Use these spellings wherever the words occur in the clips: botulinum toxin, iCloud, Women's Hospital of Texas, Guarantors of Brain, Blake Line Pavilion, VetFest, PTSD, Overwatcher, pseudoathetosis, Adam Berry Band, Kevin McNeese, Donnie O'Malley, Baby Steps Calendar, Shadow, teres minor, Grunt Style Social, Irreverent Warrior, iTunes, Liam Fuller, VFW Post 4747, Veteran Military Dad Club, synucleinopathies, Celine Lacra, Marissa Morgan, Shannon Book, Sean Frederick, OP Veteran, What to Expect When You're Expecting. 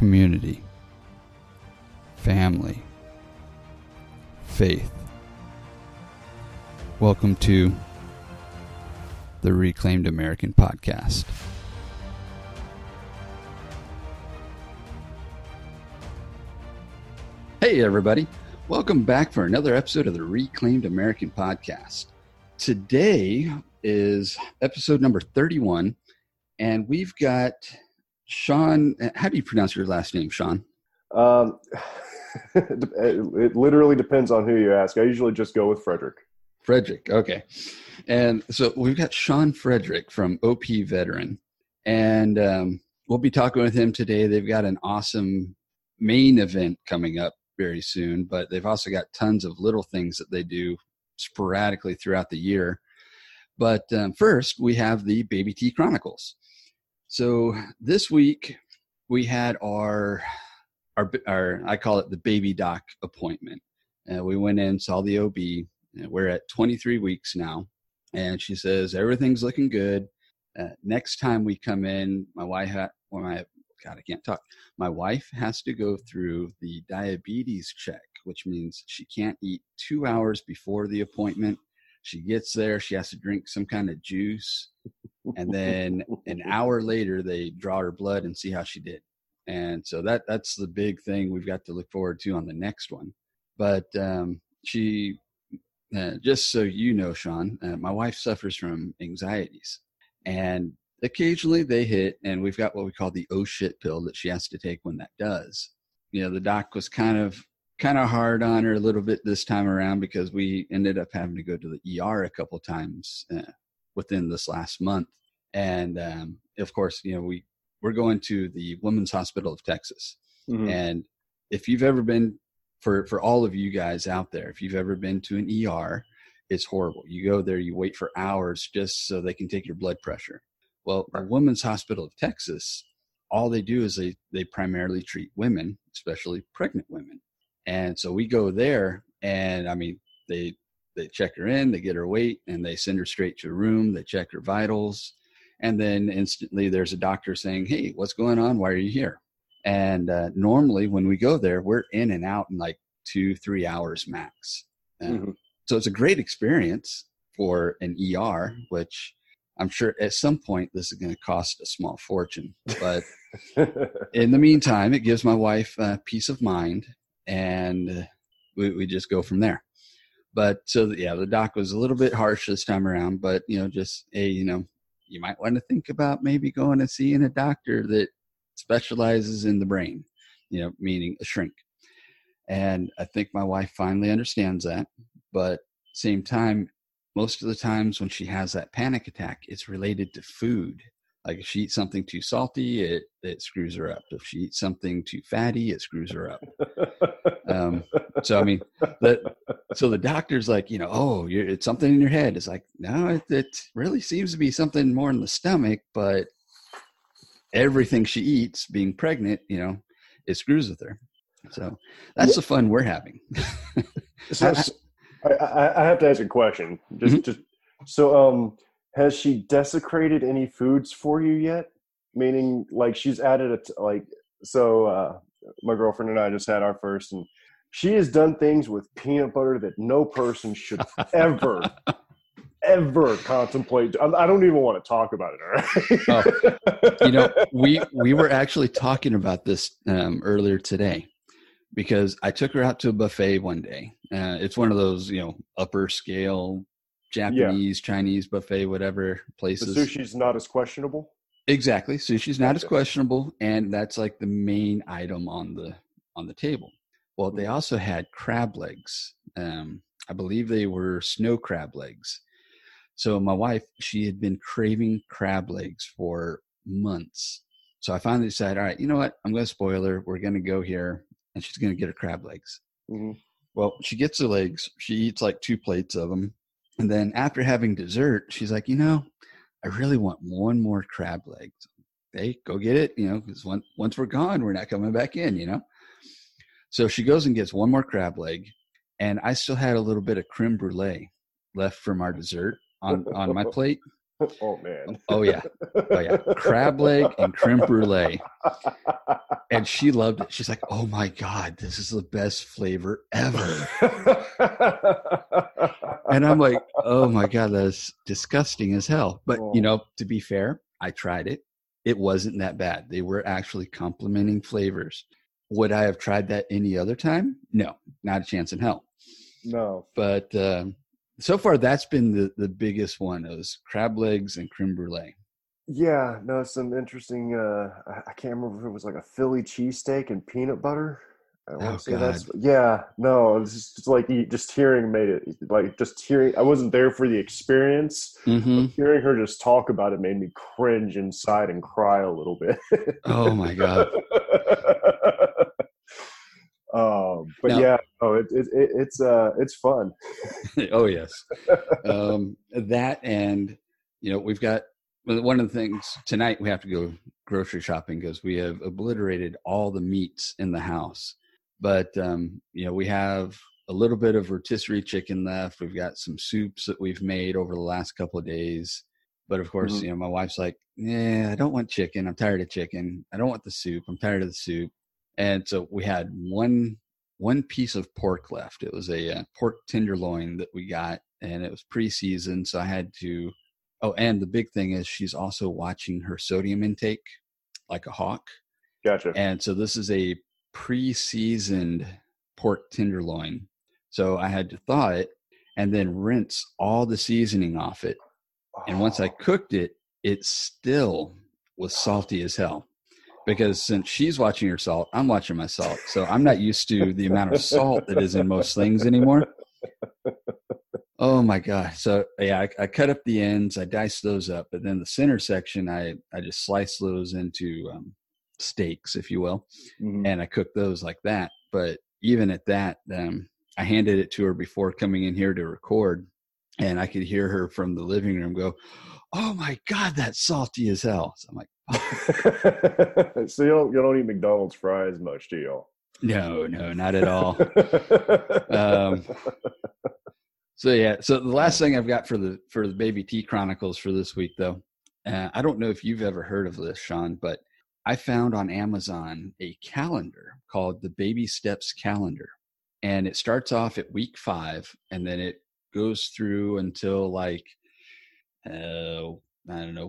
community, family, faith. Welcome to the Reclaimed American Podcast. Hey everybody, welcome back for another episode of the Reclaimed American Podcast. Today is episode number 31, and we've got Sean. How do you pronounce your last name, Sean? It literally depends on who you ask. I usually just go with Frederick. Frederick, okay. And so we've got Sean Frederick from OP Veteran, and we'll be talking with him today. They've got an awesome main event coming up very soon, but they've also got tons of little things that they do sporadically throughout the year. But first, we have the Baby T Chronicles. So this week, we had our I call it the baby doc appointment. We went in, saw the OB. We're at 23 weeks now, and she says everything's looking good. Next time we come in, My wife has to go through the diabetes check, which means she can't eat 2 hours before the appointment. She gets there, she has to drink some kind of juice, and then an hour later they draw her blood and see how she did. And so that's the big thing we've got to look forward to on the next one. But she, just so you know, Sean, my wife suffers from anxieties, and occasionally they hit, and we've got what we call the oh shit pill that she has to take when that does. You know, the doc was kind of hard on her a little bit this time around because we ended up having to go to the ER a couple times within this last month. And of course, you know, we're going to the Women's Hospital of Texas. Mm-hmm. And if you've ever been, for all of you guys out there, if you've ever been to an ER, it's horrible. You go there, you wait for hours just so they can take your blood pressure. Well, the Women's Hospital of Texas, all they do is they primarily treat women, especially pregnant women. And so we go there, and I mean, they check her in, they get her weight, and they send her straight to her room. They check her vitals. And then instantly there's a doctor saying, hey, what's going on? Why are you here? And normally when we go there, we're in and out in like 2-3 hours max. Mm-hmm. So it's a great experience for an ER, which I'm sure at some point this is going to cost a small fortune. But in the meantime, it gives my wife peace of mind, and we just go from there. But so, yeah, the doc was a little bit harsh this time around, but, you know, just, hey, you know, you might want to think about maybe going and seeing a doctor that specializes in the brain, you know, meaning a shrink. And I think my wife finally understands that. But same time, most of the times when she has that panic attack, it's related to food. Like if she eats something too salty, it screws her up. If she eats something too fatty, it screws her up. So I mean, so the doctor's like, you know, oh, it's something in your head. It's like, no, it really seems to be something more in the stomach. But everything she eats, being pregnant, you know, it screws with her. So that's the fun we're having. I have to ask a question. Has she desecrated any foods for you yet? Meaning, like, she's added my girlfriend and I just had our first, and she has done things with peanut butter that no person should ever contemplate. I don't even want to talk about it. All right? You know, we were actually talking about this earlier today, because I took her out to a buffet one day. It's one of those, you know, upper scale Japanese, Chinese buffet, whatever places. The sushi's not as questionable. Exactly. Sushi's not as questionable. And that's like the main item on the table. Well, they also had crab legs. I believe they were snow crab legs. So my wife, she had been craving crab legs for months. So I finally decided, all right, you know what? I'm going to spoil her. We're going to go here, and she's going to get her crab legs. Mm-hmm. Well, she gets the legs. She eats like 2 plates of them. And then after having dessert, she's like, you know, I really want one more crab leg. Hey, go get it, you know, because once we're gone, we're not coming back in, you know. So she goes and gets one more crab leg. And I still had a little bit of creme brulee left from our dessert on my plate. Oh, man. Oh, yeah. Oh, yeah. Crab leg and crimp brulee. And she loved it. She's like, oh, my God, this is the best flavor ever. And I'm like, oh, my God, that's disgusting as hell. But, you know, to be fair, I tried it. It wasn't that bad. They were actually complementing flavors. Would I have tried that any other time? No, not a chance in hell. No. But so far, that's been the biggest one, those crab legs and creme brulee. Yeah, no, some interesting, I can't remember if it was like a Philly cheesesteak and peanut butter. It's just like just hearing made it, like just hearing, I wasn't there for the experience. Mm-hmm. But hearing her just talk about it made me cringe inside and cry a little bit. Oh my God. It's fun. Oh yes. That, and you know, we've got one of the things tonight, we have to go grocery shopping because we have obliterated all the meats in the house. But, you know, we have a little bit of rotisserie chicken left. We've got some soups that we've made over the last couple of days. But, of course, mm-hmm. You know, my wife's like, yeah, I don't want chicken. I'm tired of chicken. I don't want the soup. I'm tired of the soup. And so we had one piece of pork left. It was a pork tenderloin that we got, and it was pre-seasoned. So I had to – oh, and the big thing is she's also watching her sodium intake like a hawk. Gotcha. And so this is a – pre-seasoned pork tenderloin. So I had to thaw it and then rinse all the seasoning off it. And once I cooked it, it still was salty as hell. Because since she's watching her salt, I'm watching my salt. So I'm not used to the amount of salt that is in most things anymore. Oh my God. So yeah, I cut up the ends, I diced those up, but then the center section, I just sliced those into steaks, if you will. Mm-hmm. And I cooked those like that. But even at that, I handed it to her before coming in here to record, and I could hear her from the living room go, oh my God, that's salty as hell. So I'm like, oh. So you don't eat McDonald's fries much, do y'all? No, not at all. So the last thing I've got for the Baby T Chronicles for this week, though, I don't know if you've ever heard of this, Sean, but I found on Amazon a calendar called the Baby Steps Calendar, and it starts off at week 5, and then it goes through until like,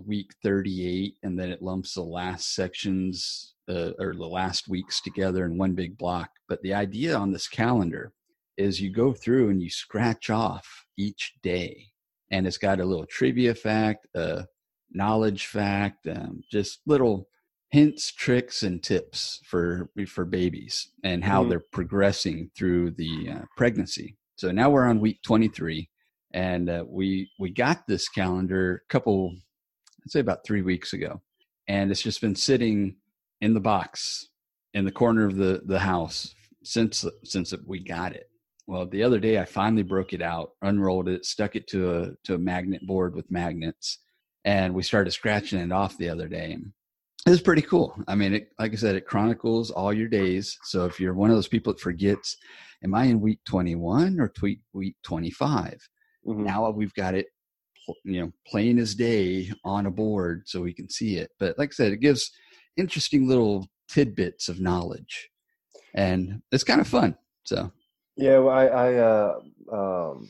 week 38, and then it lumps the last sections or the last weeks together in one big block. But the idea on this calendar is you go through and you scratch off each day, and it's got a little trivia fact, a knowledge fact, just little hints, tricks, and tips for babies and how they're progressing through the pregnancy. So now we're on week 23, and we got this calendar about 3 weeks ago, and it's just been sitting in the box in the corner of the house since we got it. Well, the other day I finally broke it out, unrolled it, stuck it to a magnet board with magnets, and we started scratching it off the other day. It's pretty cool. I mean, like I said, it chronicles all your days. So if you're one of those people that forgets, am I in week 21 or week 25? Mm-hmm. Now we've got it, you know, plain as day on a board so we can see it. But like I said, it gives interesting little tidbits of knowledge, and it's kind of fun. So yeah, well, I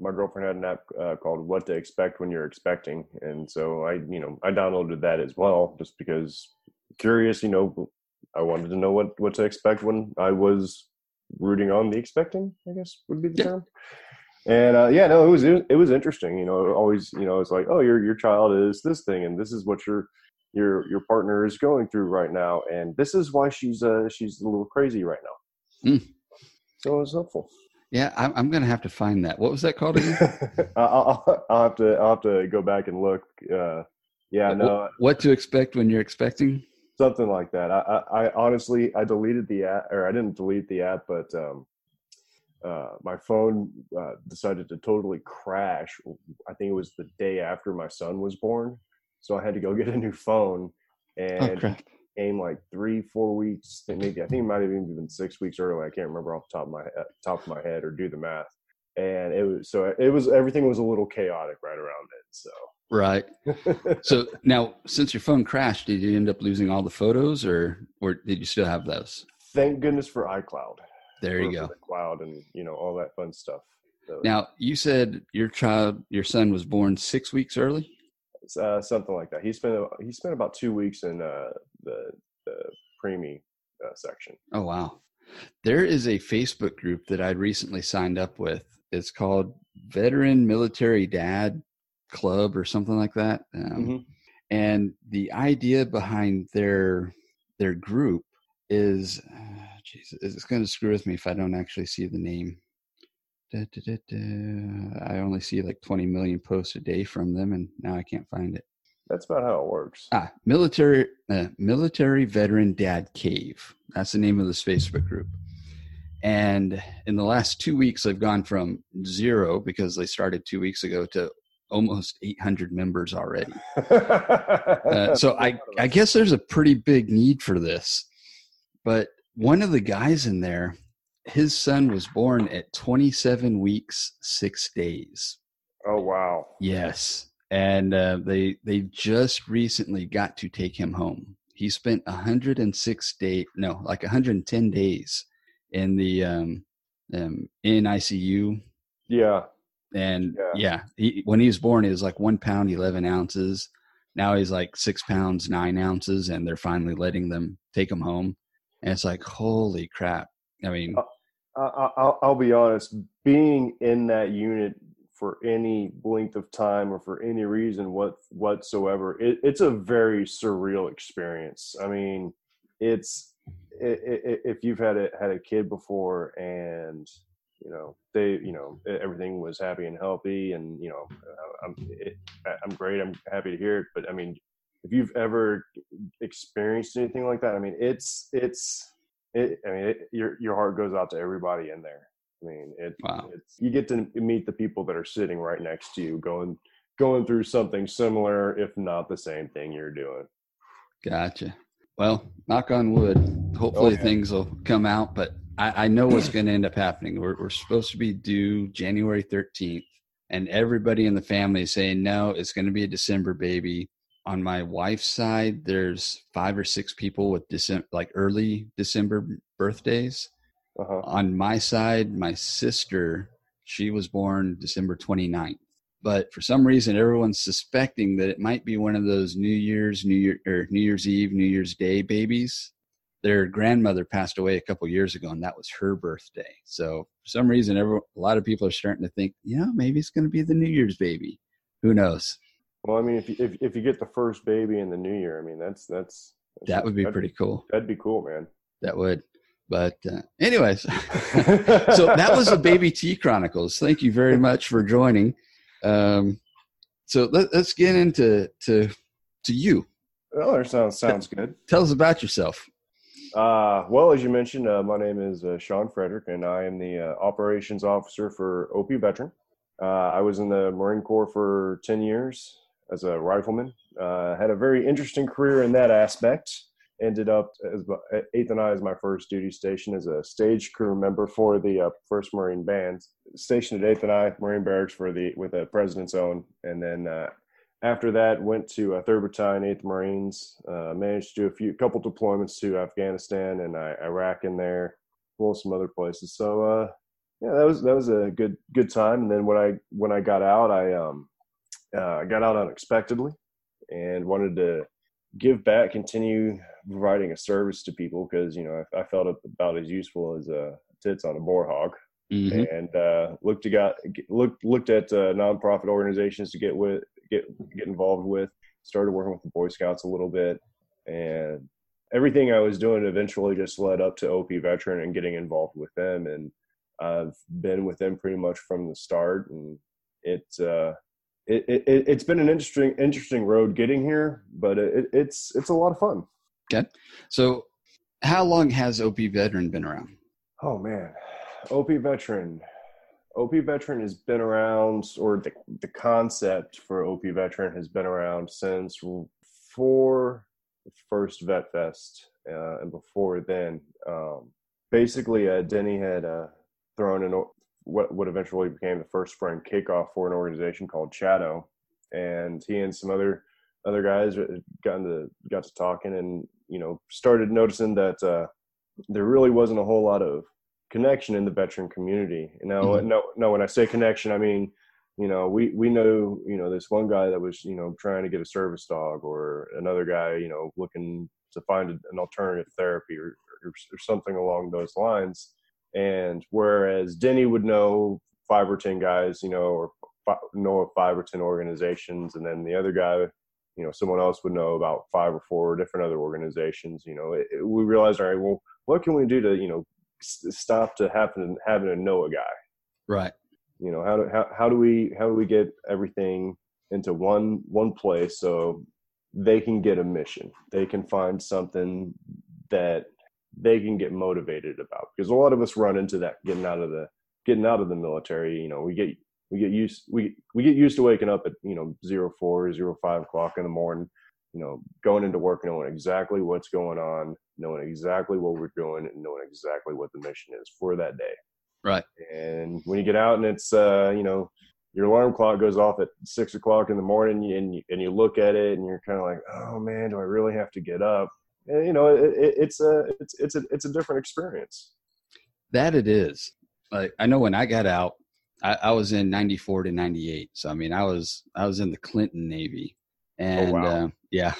my girlfriend had an app called What to Expect When You're Expecting. And so I downloaded that as well, just because curious, you know, I wanted to know what to expect when I was rooting on the expecting, I guess would be the term. And it was interesting, you know, always, you know, it's like, oh, your child is this thing, and this is what your partner is going through right now. And this is why she's a little crazy right now. Mm. So it was helpful. Yeah, I'm going to have to find that. What was that called again? I'll have to go back and look. What to expect when you're expecting? Something like that. I honestly, I deleted the app, or I didn't delete the app, but my phone decided to totally crash. I think it was the day after my son was born. So I had to go get a new phone, and it came like 3-4 weeks, and maybe I think it might have even been 6 weeks early. I can't remember off the top of my head or do the math. And it was everything was a little chaotic right around it. So Right. So now, since your phone crashed, did you end up losing all the photos, or did you still have those? Thank goodness for iCloud. There you go. Cloud and, you know, all that fun stuff. So, now, you said your son was born 6 weeks early? Something like that. He spent about 2 weeks in the preemie section. Oh, wow. There is a Facebook group that I recently signed up with. It's called Veteran Military Dad Club or something like that. And the idea behind their group is, it's going to screw with me if I don't actually see the name. I only see like 20 million posts a day from them, and now I can't find it. That's about how it works. Military Veteran Dad Cave. That's the name of this Facebook group. And in the last 2 weeks, I've gone from zero, because they started 2 weeks ago, to almost 800 members already. So I guess there's a pretty big need for this. But one of the guys in there, his son was born at 27 weeks, 6 days. Oh, wow. Yes. And they just recently got to take him home. He spent 110 days in the NICU. Yeah. And when he was born, he was like 1 pound, 11 ounces. Now he's like 6 pounds, 9 ounces, and they're finally letting them take him home. And it's like, holy crap. I mean, I'll be honest, being in that unit for any length of time or for any reason whatsoever, it's a very surreal experience. I mean, if you've had a kid before, and you know everything was happy and healthy, and you know I'm great, I'm happy to hear it. But I mean, if you've ever experienced anything like that, I mean, your heart goes out to everybody in there. I mean, wow. You get to meet the people that are sitting right next to you, going through something similar, if not the same thing you're doing. Gotcha. Well, knock on wood. Hopefully things will come out, but I know what's going to end up happening. We're supposed to be due January 13th, and everybody in the family is saying, no, it's going to be a December baby. On my wife's side, there's 5 or 6 people with early December birthdays. Uh-huh. On my side, my sister, she was born December 29th. But for some reason, everyone's suspecting that it might be one of those New Year's Eve, New Year's Day babies. Their grandmother passed away a couple years ago, and that was her birthday. So for some reason, a lot of people are starting to think, maybe it's going to be the New Year's baby. Who knows? Well, I mean, if you get the first baby in the new year, I mean, that would be pretty cool. That'd be cool, man. That would. But anyways, so that was the Baby T Chronicles. Thank you very much for joining. So let's get into to you. Well, that sounds good. Tell us about yourself. Well, as you mentioned, my name is Sean Frederick, and I am the operations officer for OP Veteran. I was in the Marine Corps for 10 years as a rifleman. Had a very interesting career in that aspect. Ended up as Eighth and I as my first duty station as a stage crew member for the First Marine Band, stationed at Eighth and I Marine Barracks with a President's Own, and then after that went to a Third Battalion, Eighth Marines. Managed to do a couple deployments to Afghanistan and Iraq in there, as well as some other places. So that was a good time. And then when I got out, I got out unexpectedly and wanted to give back, continue providing a service to people, because you know I felt about as useful as tits on a boar hog, and looked at nonprofit organizations to get involved with. Started working with the Boy Scouts a little bit, and everything I was doing eventually just led up to OP Veteran and getting involved with them, and I've been with them pretty much from the start, and it's been an interesting road getting here, but it's a lot of fun. Okay. So how long has OP Veteran been around? Oh man. OP Veteran has been around, or the concept for OP Veteran has been around since before the first VetFest, and before then, basically Denny had thrown in what eventually became the first spring kickoff for an organization called Shadow, and he and some other guys got to talking, and started noticing that there really wasn't a whole lot of connection in the veteran community. Now, when I say connection, I mean, we know, this one guy that was, trying to get a service dog, or another guy, looking to find an alternative therapy or something along those lines. And whereas Denny would know 5 or 10 guys, or know of 5 or 10 organizations. And then the other guy, someone else would know about 5 or 4 different other organizations. We realized, all right, well, what can we do to, stop to having to know a guy? Right. How do we get everything into one place so they can get a mission, they can find something that they can get motivated about? Because a lot of us run into that getting out of the military. We get used to waking up at 4, 5 o'clock in the morning, going into work, knowing exactly what's going on, knowing exactly what we're doing, and knowing exactly what the mission is for that day. Right. And when you get out and it's, your alarm clock goes off at 6 o'clock in the morning, and you look at it and you're kind of like, oh man, do I really have to get up? And, it's a different experience. That it is. Like, I know when I got out, I was in 94 to 98. So, I mean, I was in the Clinton Navy, and oh, wow. Yeah,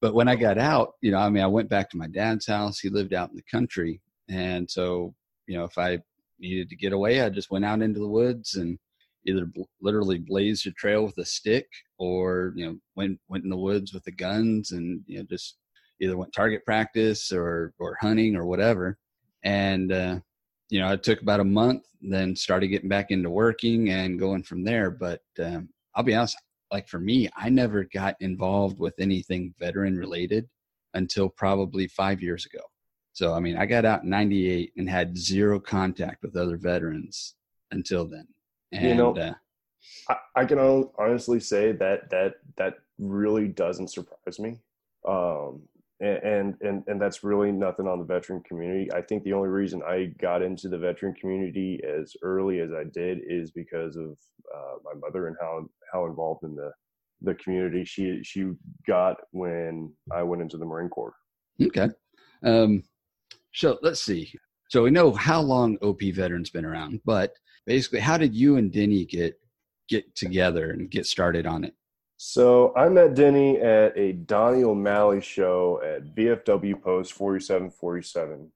but when I got out, I went back to my dad's house. He lived out in the country. And so, if I needed to get away, I just went out into the woods and either literally blazed a trail with a stick, or, went in the woods with the guns, and, just either went target practice or hunting or whatever. And, it took about a month, then started getting back into working and going from there. But I'll be honest, like for me, I never got involved with anything veteran related until probably 5 years ago. So, I mean, I got out in 98 and had zero contact with other veterans until then. And, I can honestly say that really doesn't surprise me. And that's really nothing on the veteran community. I think the only reason I got into the veteran community as early as I did is because of my mother and how involved in the community she got when I went into the Marine Corps. Okay. So let's see. So we know how long OP Veteran's been around, but basically, how did you and Denny get together and get started on it? So I met Denny at a Donnie O'Malley show at VFW Post 4747.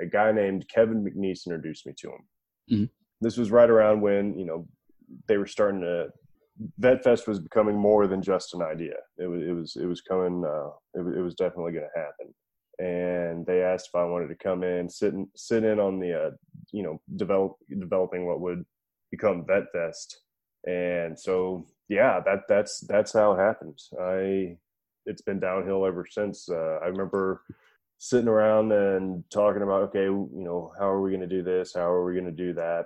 A guy named Kevin McNeese introduced me to him. Mm-hmm. This was right around when, they were starting to, VetFest was becoming more than just an idea. It was coming, it was definitely going to happen. And they asked if I wanted to come in, sit in on the, developing what would become VetFest. And so, yeah, that's how it happened. It's been downhill ever since. I remember sitting around and talking about, okay, how are we going to do this? How are we going to do that?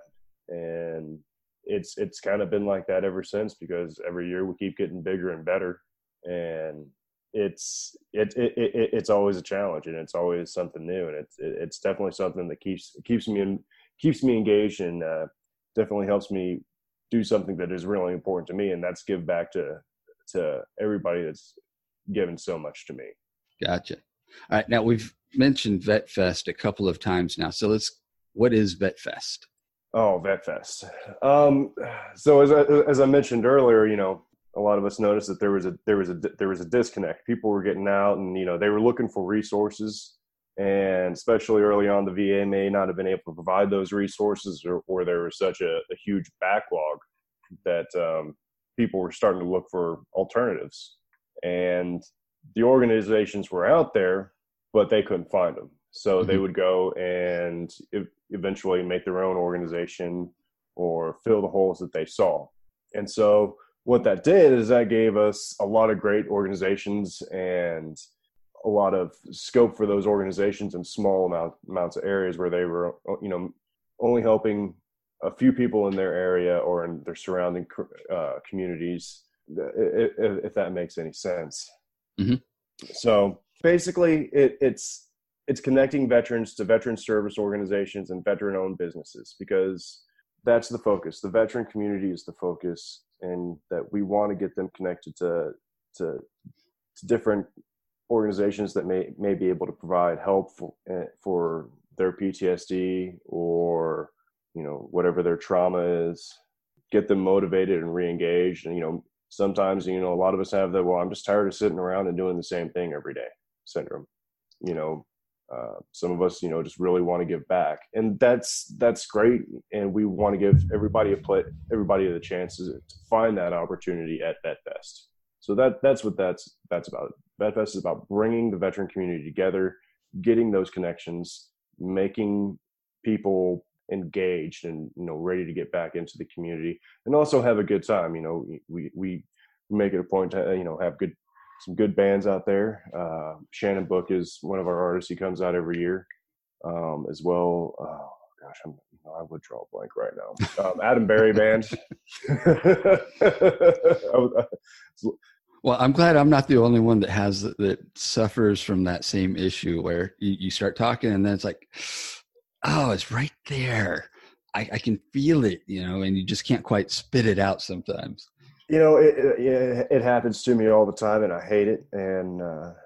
And it's kind of been like that ever since, because every year we keep getting bigger and better, and it's always a challenge, and it's always something new, and it's definitely something that keeps me engaged, and definitely helps me do something that is really important to me, and that's give back to everybody that's given so much to me. Gotcha. All right. Now, we've mentioned VetFest a couple of times now. So what is VetFest? Oh, VetFest. So as I mentioned earlier, a lot of us noticed that there was a disconnect. People were getting out and, they were looking for resources, and especially early on, the VA may not have been able to provide those resources, or there was such a huge backlog that people were starting to look for alternatives. And the organizations were out there, but they couldn't find them. So mm-hmm. They would go and eventually make their own organization or fill the holes that they saw. And so what that did is that gave us a lot of great organizations and a lot of scope for those organizations in small amounts of areas where they were, only helping a few people in their area or in their surrounding communities, if that makes any sense. Mm-hmm. So basically, it's connecting veterans to veteran service organizations and veteran-owned businesses, because that's the focus. The veteran community is the focus, and that we want to get them connected to different organizations that may be able to provide help for their PTSD or, you know, whatever their trauma is, get them motivated and re-engaged. And, you know, sometimes, you know, a lot of us have that, well, I'm just tired of sitting around and doing the same thing every day syndrome. You know, some of us, you know, just really want to give back, and that's great. And we want to give everybody the chances to find that opportunity at VetFest. So that's what that's about. VetFest is about bringing the veteran community together, getting those connections, making people engaged and, you know, ready to get back into the community, and also have a good time. You know, we make it a point to, you know, have some good bands out there. Shannon Book is one of our artists. He comes out every year as well. Oh gosh, I would draw a blank right now. Adam Berry Band. Well, I'm glad I'm not the only one that suffers from that same issue where you start talking and then it's like, oh, it's right there. I can feel it, you know, and you just can't quite spit it out sometimes. You know, it happens to me all the time, and I hate it. And the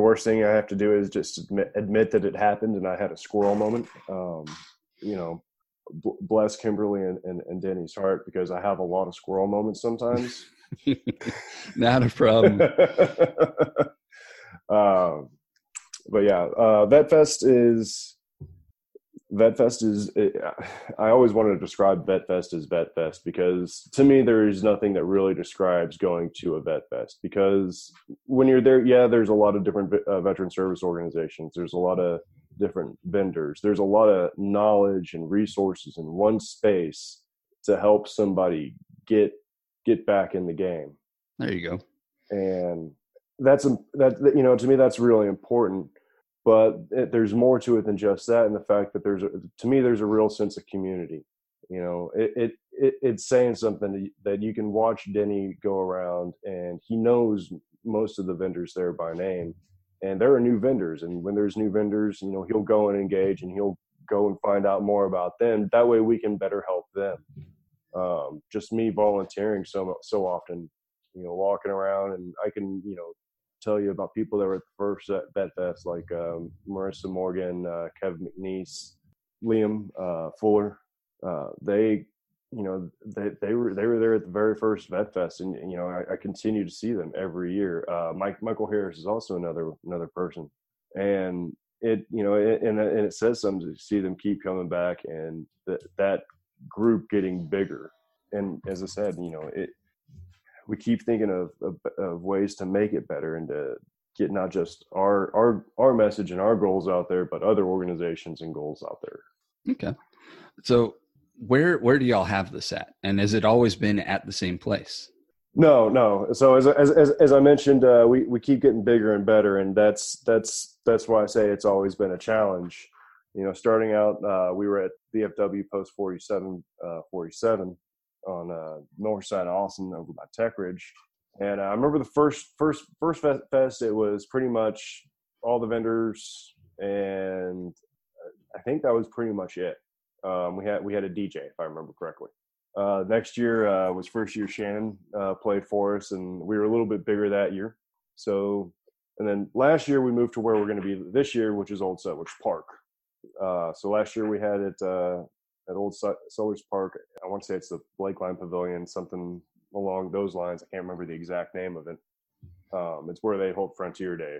worst thing I have to do is just admit that it happened, and I had a squirrel moment. You know, bless Kimberly and Denny's heart, because I have a lot of squirrel moments sometimes. Not a problem. But yeah, VetFest is. I always wanted to describe VetFest as VetFest, because to me there is nothing that really describes going to a VetFest. Because when you're there, yeah, there's a lot of different veteran service organizations. There's a lot of different vendors. There's a lot of knowledge and resources in one space to help somebody get back in the game. There you go. And that's you know, to me that's really important. But there's more to it than just that, and the fact that there's a real sense of community. You know, it's saying something that you can watch Denny go around, and he knows most of the vendors there by name, and there are new vendors. And when there's new vendors, you know, he'll go and engage, and he'll go and find out more about them. That way, we can better help them. Just me volunteering so often, you know, walking around, and I can, you know, tell you about people that were at the first VetFest, like Marissa Morgan, Kevin McNeese, Liam Fuller. They were there at the very first VetFest, and you know, I continue to see them every year. Michael Harris is also another person, and it, you know, and it says something to see them keep coming back, and that group getting bigger. And as I said, you know, we keep thinking of ways to make it better and to get not just our message and our goals out there, but other organizations and goals out there. Okay. So where do y'all have this at? And has it always been at the same place? No. So as I mentioned, we keep getting bigger and better. And that's why I say it's always been a challenge. You know, starting out, we were at VFW Post 4747. On north side of Austin, over by Tech Ridge, and I remember the first fest. It was pretty much all the vendors, and I think that was pretty much it. We had a DJ, if I remember correctly. Next year was first year Shannon played for us, and we were a little bit bigger that year. So, and then last year we moved to where we're going to be this year, which is Old Settlers Park. So last year we had it. At Old Settlers Park, I want to say it's the Blake Line Pavilion, something along those lines. I can't remember the exact name of it. It's where they hold Frontier Day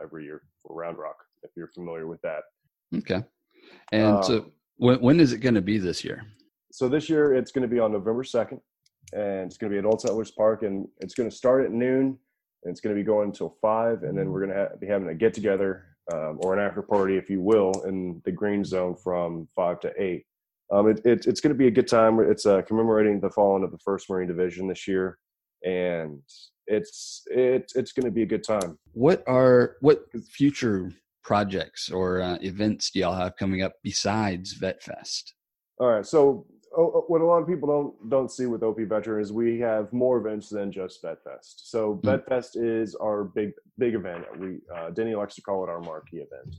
every year for Round Rock, if you're familiar with that. Okay. And so when is it going to be this year? So this year it's going to be on November 2nd, and it's going to be at Old Settlers Park, and it's going to start at noon, and it's going to be going until 5, and then we're going to be having a get-together or an after-party, if you will, in the green zone from 5 to 8. It's going to be a good time. It's commemorating the fallen of the First Marine Division this year, and it's going to be a good time. What future projects or events do y'all have coming up besides VetFest? All right, so what a lot of people don't see with OP Veteran is we have more events than just VetFest. So VetFest is our big event. We Denny likes to call it our marquee event.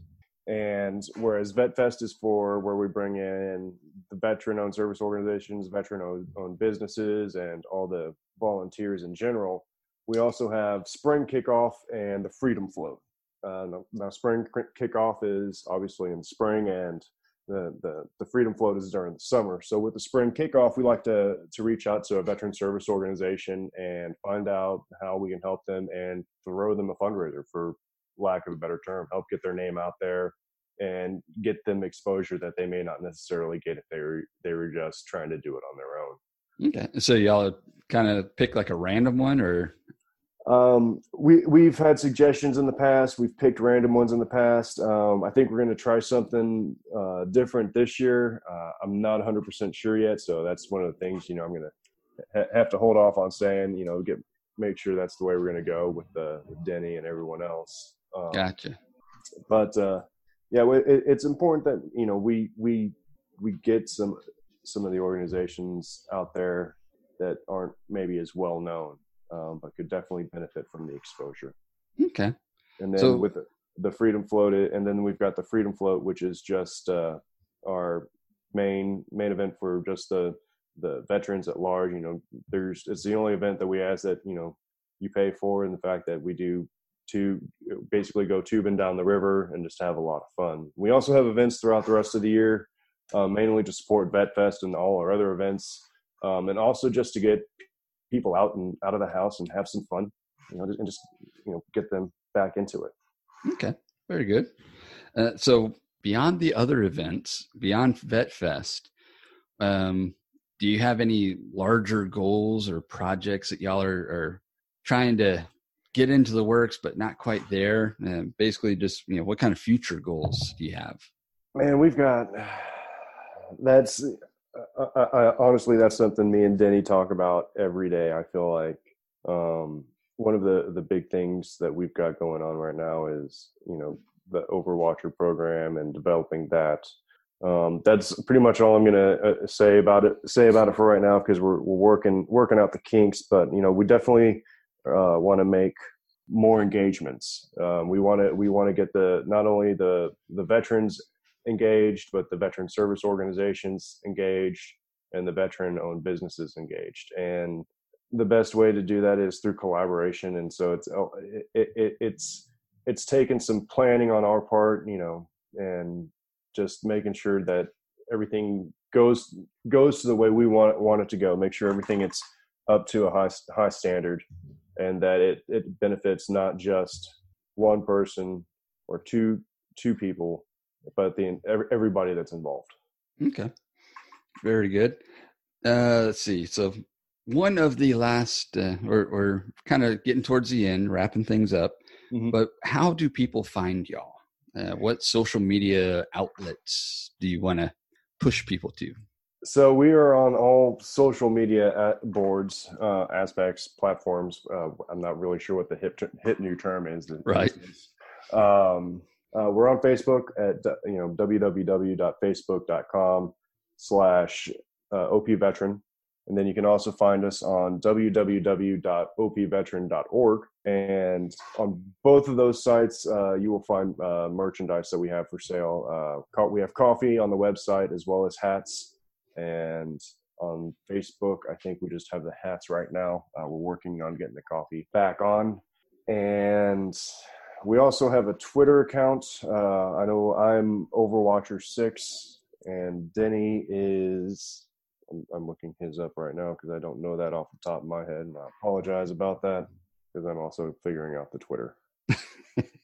And whereas VetFest is for where we bring in the veteran-owned service organizations, veteran-owned businesses, and all the volunteers in general, we also have Spring Kickoff and the Freedom Float. Now, Spring Kickoff is obviously in spring, and the Freedom Float is during the summer. So with the Spring Kickoff, we like to reach out to a veteran service organization and find out how we can help them and throw them a fundraiser, for lack of a better term, help get their name out there and get them exposure that they may not necessarily get if they were just trying to do it on their own. Okay. So y'all kind of pick like a random one, or? We've had suggestions in the past. We've picked random ones in the past. I think we're going to try something different this year. I'm not 100% sure yet. So that's one of the things, I'm going to have to hold off on saying, make sure that's the way we're going to go with Denny and everyone else. Gotcha. But it's important that, we get some of the organizations out there that aren't maybe as well known, but could definitely benefit from the exposure. Okay. And then with the Freedom Float, and then we've got the Freedom Float, which is just our main event for just the veterans at large. It's the only event that we ask that, you pay for, and the fact that we do basically go tubing down the river and just have a lot of fun. We also have events throughout the rest of the year, mainly to support VetFest and all our other events, and also just to get people out and out of the house and have some fun, and just, get them back into it. Okay. Very good. So beyond the other events, beyond VetFest, do you have any larger goals or projects that y'all are trying to get into the works, but not quite there? And basically just, what kind of future goals do you have? Man, we've got, that's honestly, that's something me and Denny talk about every day. I feel like, one of the big things that we've got going on right now is, the Overwatcher program and developing that. That's pretty much all I'm going to say about it for right now, because we're working out the kinks, but we definitely want to make more engagements. We want to get not only the veterans engaged, but the veteran service organizations engaged and the veteran owned businesses engaged. And the best way to do that is through collaboration. And so it's taken some planning on our part, and just making sure that everything goes to the way we want it to go. Make sure everything it's up to a high standard, and that it benefits not just one person or two people, but everybody that's involved. Okay, very good. Let's see. So one of the last, or kind of getting towards the end, wrapping things up. Mm-hmm. But how do people find y'all? What social media outlets do you want to push people to? So we are on all social media boards, aspects, platforms. I'm not really sure what the hip new term is. Right. We're on Facebook at www.facebook.com/OP Veteran. And then you can also find us on www.opveteran.org. And on both of those sites, you will find merchandise that we have for sale. We have coffee on the website, as well as hats. And on Facebook, I think we just have the hats right now. We're working on getting the coffee back on. And we also have a Twitter account. I know I'm Overwatcher6, and Denny is... I'm looking his up right now because I don't know that off the top of my head, and I apologize about that because I'm also figuring out the Twitter.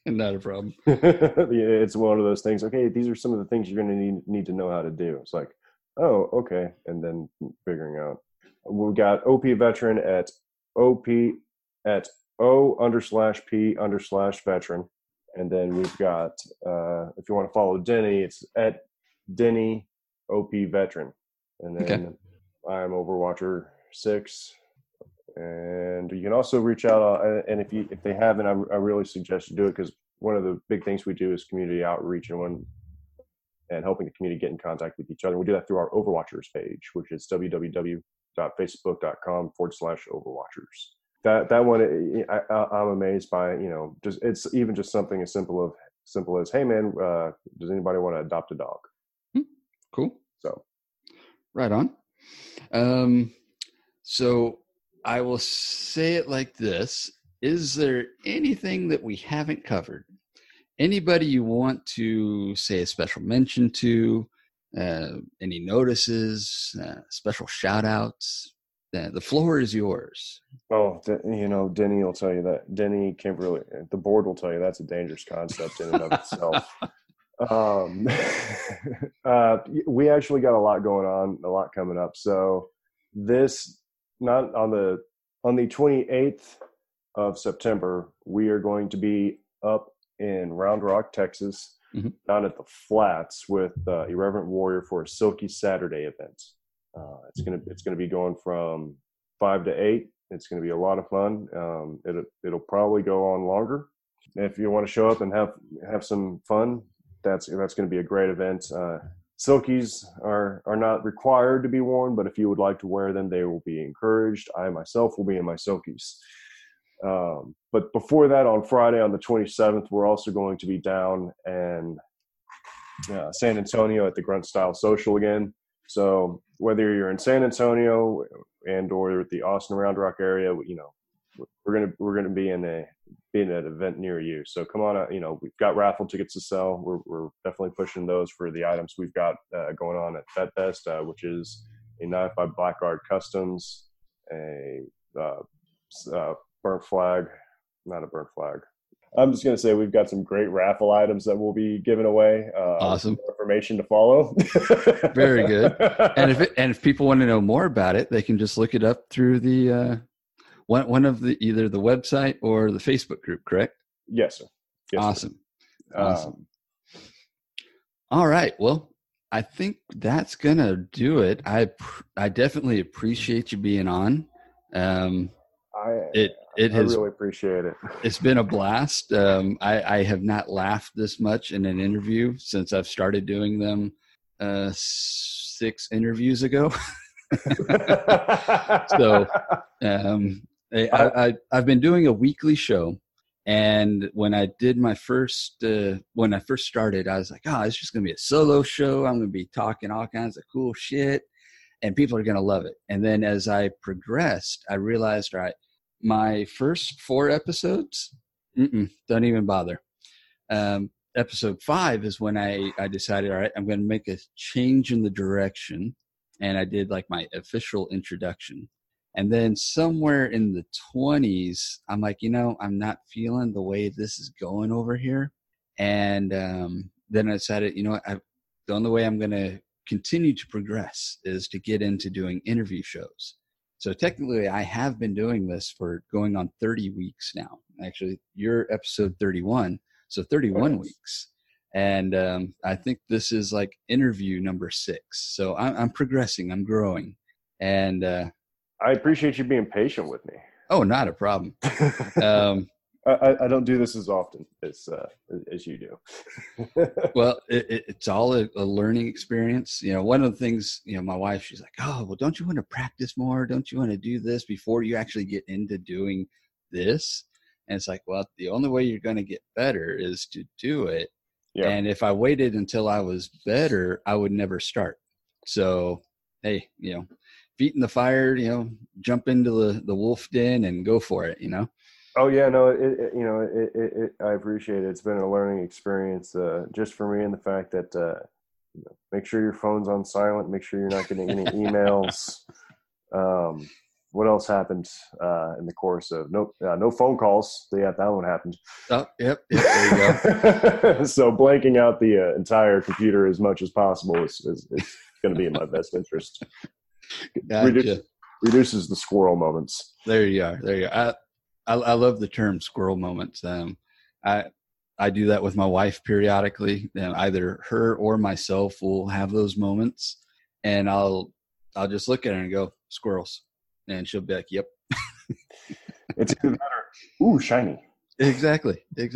Not a problem. It's one of those things. Okay, these are some of the things you're going to need to know how to do. It's like, oh, okay, and then figuring out. We've got OP Veteran at O_P_Veteran, and then we've got if you want to follow Denny, it's at Denny OP Veteran. And then okay. I'm Overwatcher6, and you can also reach out. And if they haven't, I really suggest you do it, because one of the big things we do is community outreach and helping the community get in contact with each other. We do that through our Overwatchers page, which is www.facebook.com/Overwatchers. That one, I'm amazed by. Just it's even just something as simple of simple as, hey man, does anybody want to adopt a dog? Cool. So right on. So I will say it like this. Is there anything that we haven't covered? Anybody you want to say a special mention to, any notices, special shout outs? The floor is yours. Oh, you know, Denny will tell you that. Denny, Kimberly, the board will tell you that's a dangerous concept in and of itself. We actually got a lot going on, a lot coming up. So this, not on the, on the 28th of September, we are going to be up in Round Rock, Texas, down at the Flats with Irreverent Warrior for a Silky Saturday event. It's gonna be going from 5 to 8. It's gonna be a lot of fun. It'll probably go on longer. If you want to show up and have some fun, that's gonna be a great event. Silkies are not required to be worn, but if you would like to wear them, they will be encouraged. I myself will be in my silkies. But before that, on Friday, on the 27th, we're also going to be down in San Antonio at the Grunt Style Social again. So whether you're in San Antonio and or at the Austin Round Rock area, you know, we're gonna be in an event near you. So come on out. You know, we've got raffle tickets to sell. We're definitely pushing those for the items we've got going on at VetFest, which is a knife by Blackguard Customs, burnt flag, not a burnt flag. I'm just going to say we've got some great raffle items that we'll be giving away. Awesome. Information to follow. Very good. And if people want to know more about it, they can just look it up through the one of the, either the website or the Facebook group, correct? Yes, sir. Yes, awesome. Sir. Awesome. All right. Well, I think that's going to do it. I definitely appreciate you being on. I really appreciate it. It's been a blast. I have not laughed this much in an interview since I've started doing them 6 interviews ago. So I've been doing a weekly show, and when I did my first started, I was like, oh, it's just gonna be a solo show. I'm gonna be talking all kinds of cool shit, and people are gonna love it. And then as I progressed, I realized, all right, my first 4 episodes, don't even bother. Episode 5 is when I decided, all right, I'm going to make a change in the direction. And I did like my official introduction. And then somewhere in the 20s, I'm like, you know, I'm not feeling the way this is going over here. And then I decided, you know what, the only way I'm going to continue to progress is to get into doing interview shows. So technically I have been doing this for going on 30 weeks now. Actually, you're episode 31. So 31 weeks. And I think this is like interview number 6. So I'm progressing. I'm growing. And I appreciate you being patient with me. Oh, not a problem. I don't do this as often as you do. Well, it's all a learning experience. You know, one of the things, you know, my wife, she's like, oh, well, don't you want to practice more? Don't you want to do this before you actually get into doing this? And it's like, well, the only way you're going to get better is to do it. Yeah. And if I waited until I was better, I would never start. So, hey, you know, feet in the fire, you know, jump into the wolf den and go for it, you know? Oh yeah, no, I appreciate it. It's been a learning experience, just for me, and the fact that you know, make sure your phone's on silent, make sure you're not getting any emails. What else happened in the course of no phone calls? Yeah, that one happened. Oh, yep there you go. So blanking out the entire computer as much as possible is going to be in my best interest. Gotcha. Reduces the squirrel moments. There you are. I love the term squirrel moments. I do that with my wife periodically, and either her or myself will have those moments, and I'll just look at her and go, squirrels. And she'll be like, yep. It's even better. Ooh, shiny. Exactly. I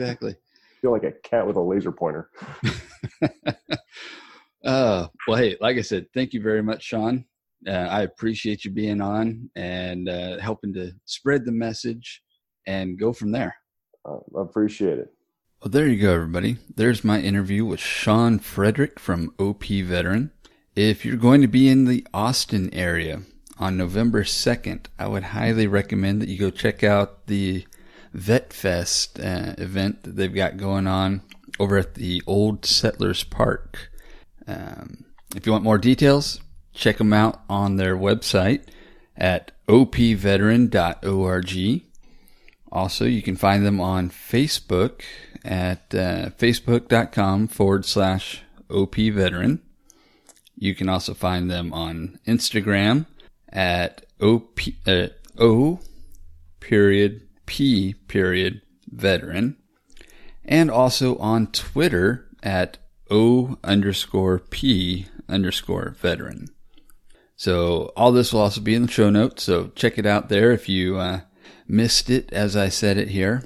feel like a cat with a laser pointer. Well, hey, like I said, thank you very much, Sean. I appreciate you being on and helping to spread the message. And go from there. I appreciate it. Well, there you go, everybody. There's my interview with Sean Frederick from OP Veteran. If you're going to be in the Austin area on November 2nd, I would highly recommend that you go check out the VetFest event that they've got going on over at the Old Settlers Park. If you want more details, check them out on their website at opveteran.org. Also, you can find them on Facebook at facebook.com/OPVeteran. You can also find them on Instagram at O.P. Veteran. And also on Twitter at O_P_Veteran. So all this will also be in the show notes, so check it out there if you missed it as I said it here.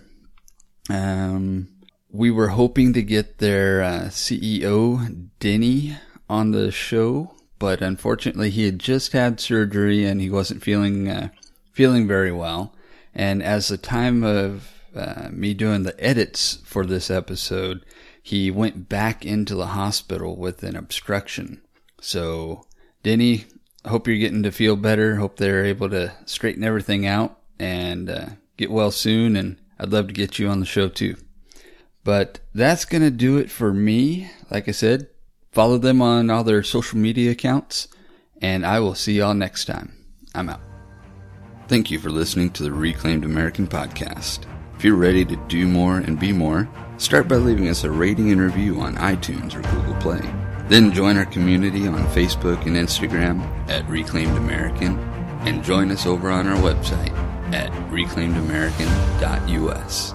We were hoping to get their CEO, Denny, on the show, but unfortunately he had just had surgery and he wasn't feeling very well. And as the time of me doing the edits for this episode, he went back into the hospital with an obstruction. So, Denny, hope you're getting to feel better. Hope they're able to straighten everything out and get well soon, and I'd love to get you on the show too. But that's going to do it for me. Like I said, follow them on all their social media accounts, and I will see y'all next time. I'm out. Thank you for listening to the Reclaimed American Podcast. If you're ready to do more and be more, start by leaving us a rating and review on iTunes or Google Play. Then join our community on Facebook and Instagram at Reclaimed American, and join us over on our website at reclaimedamerican.us.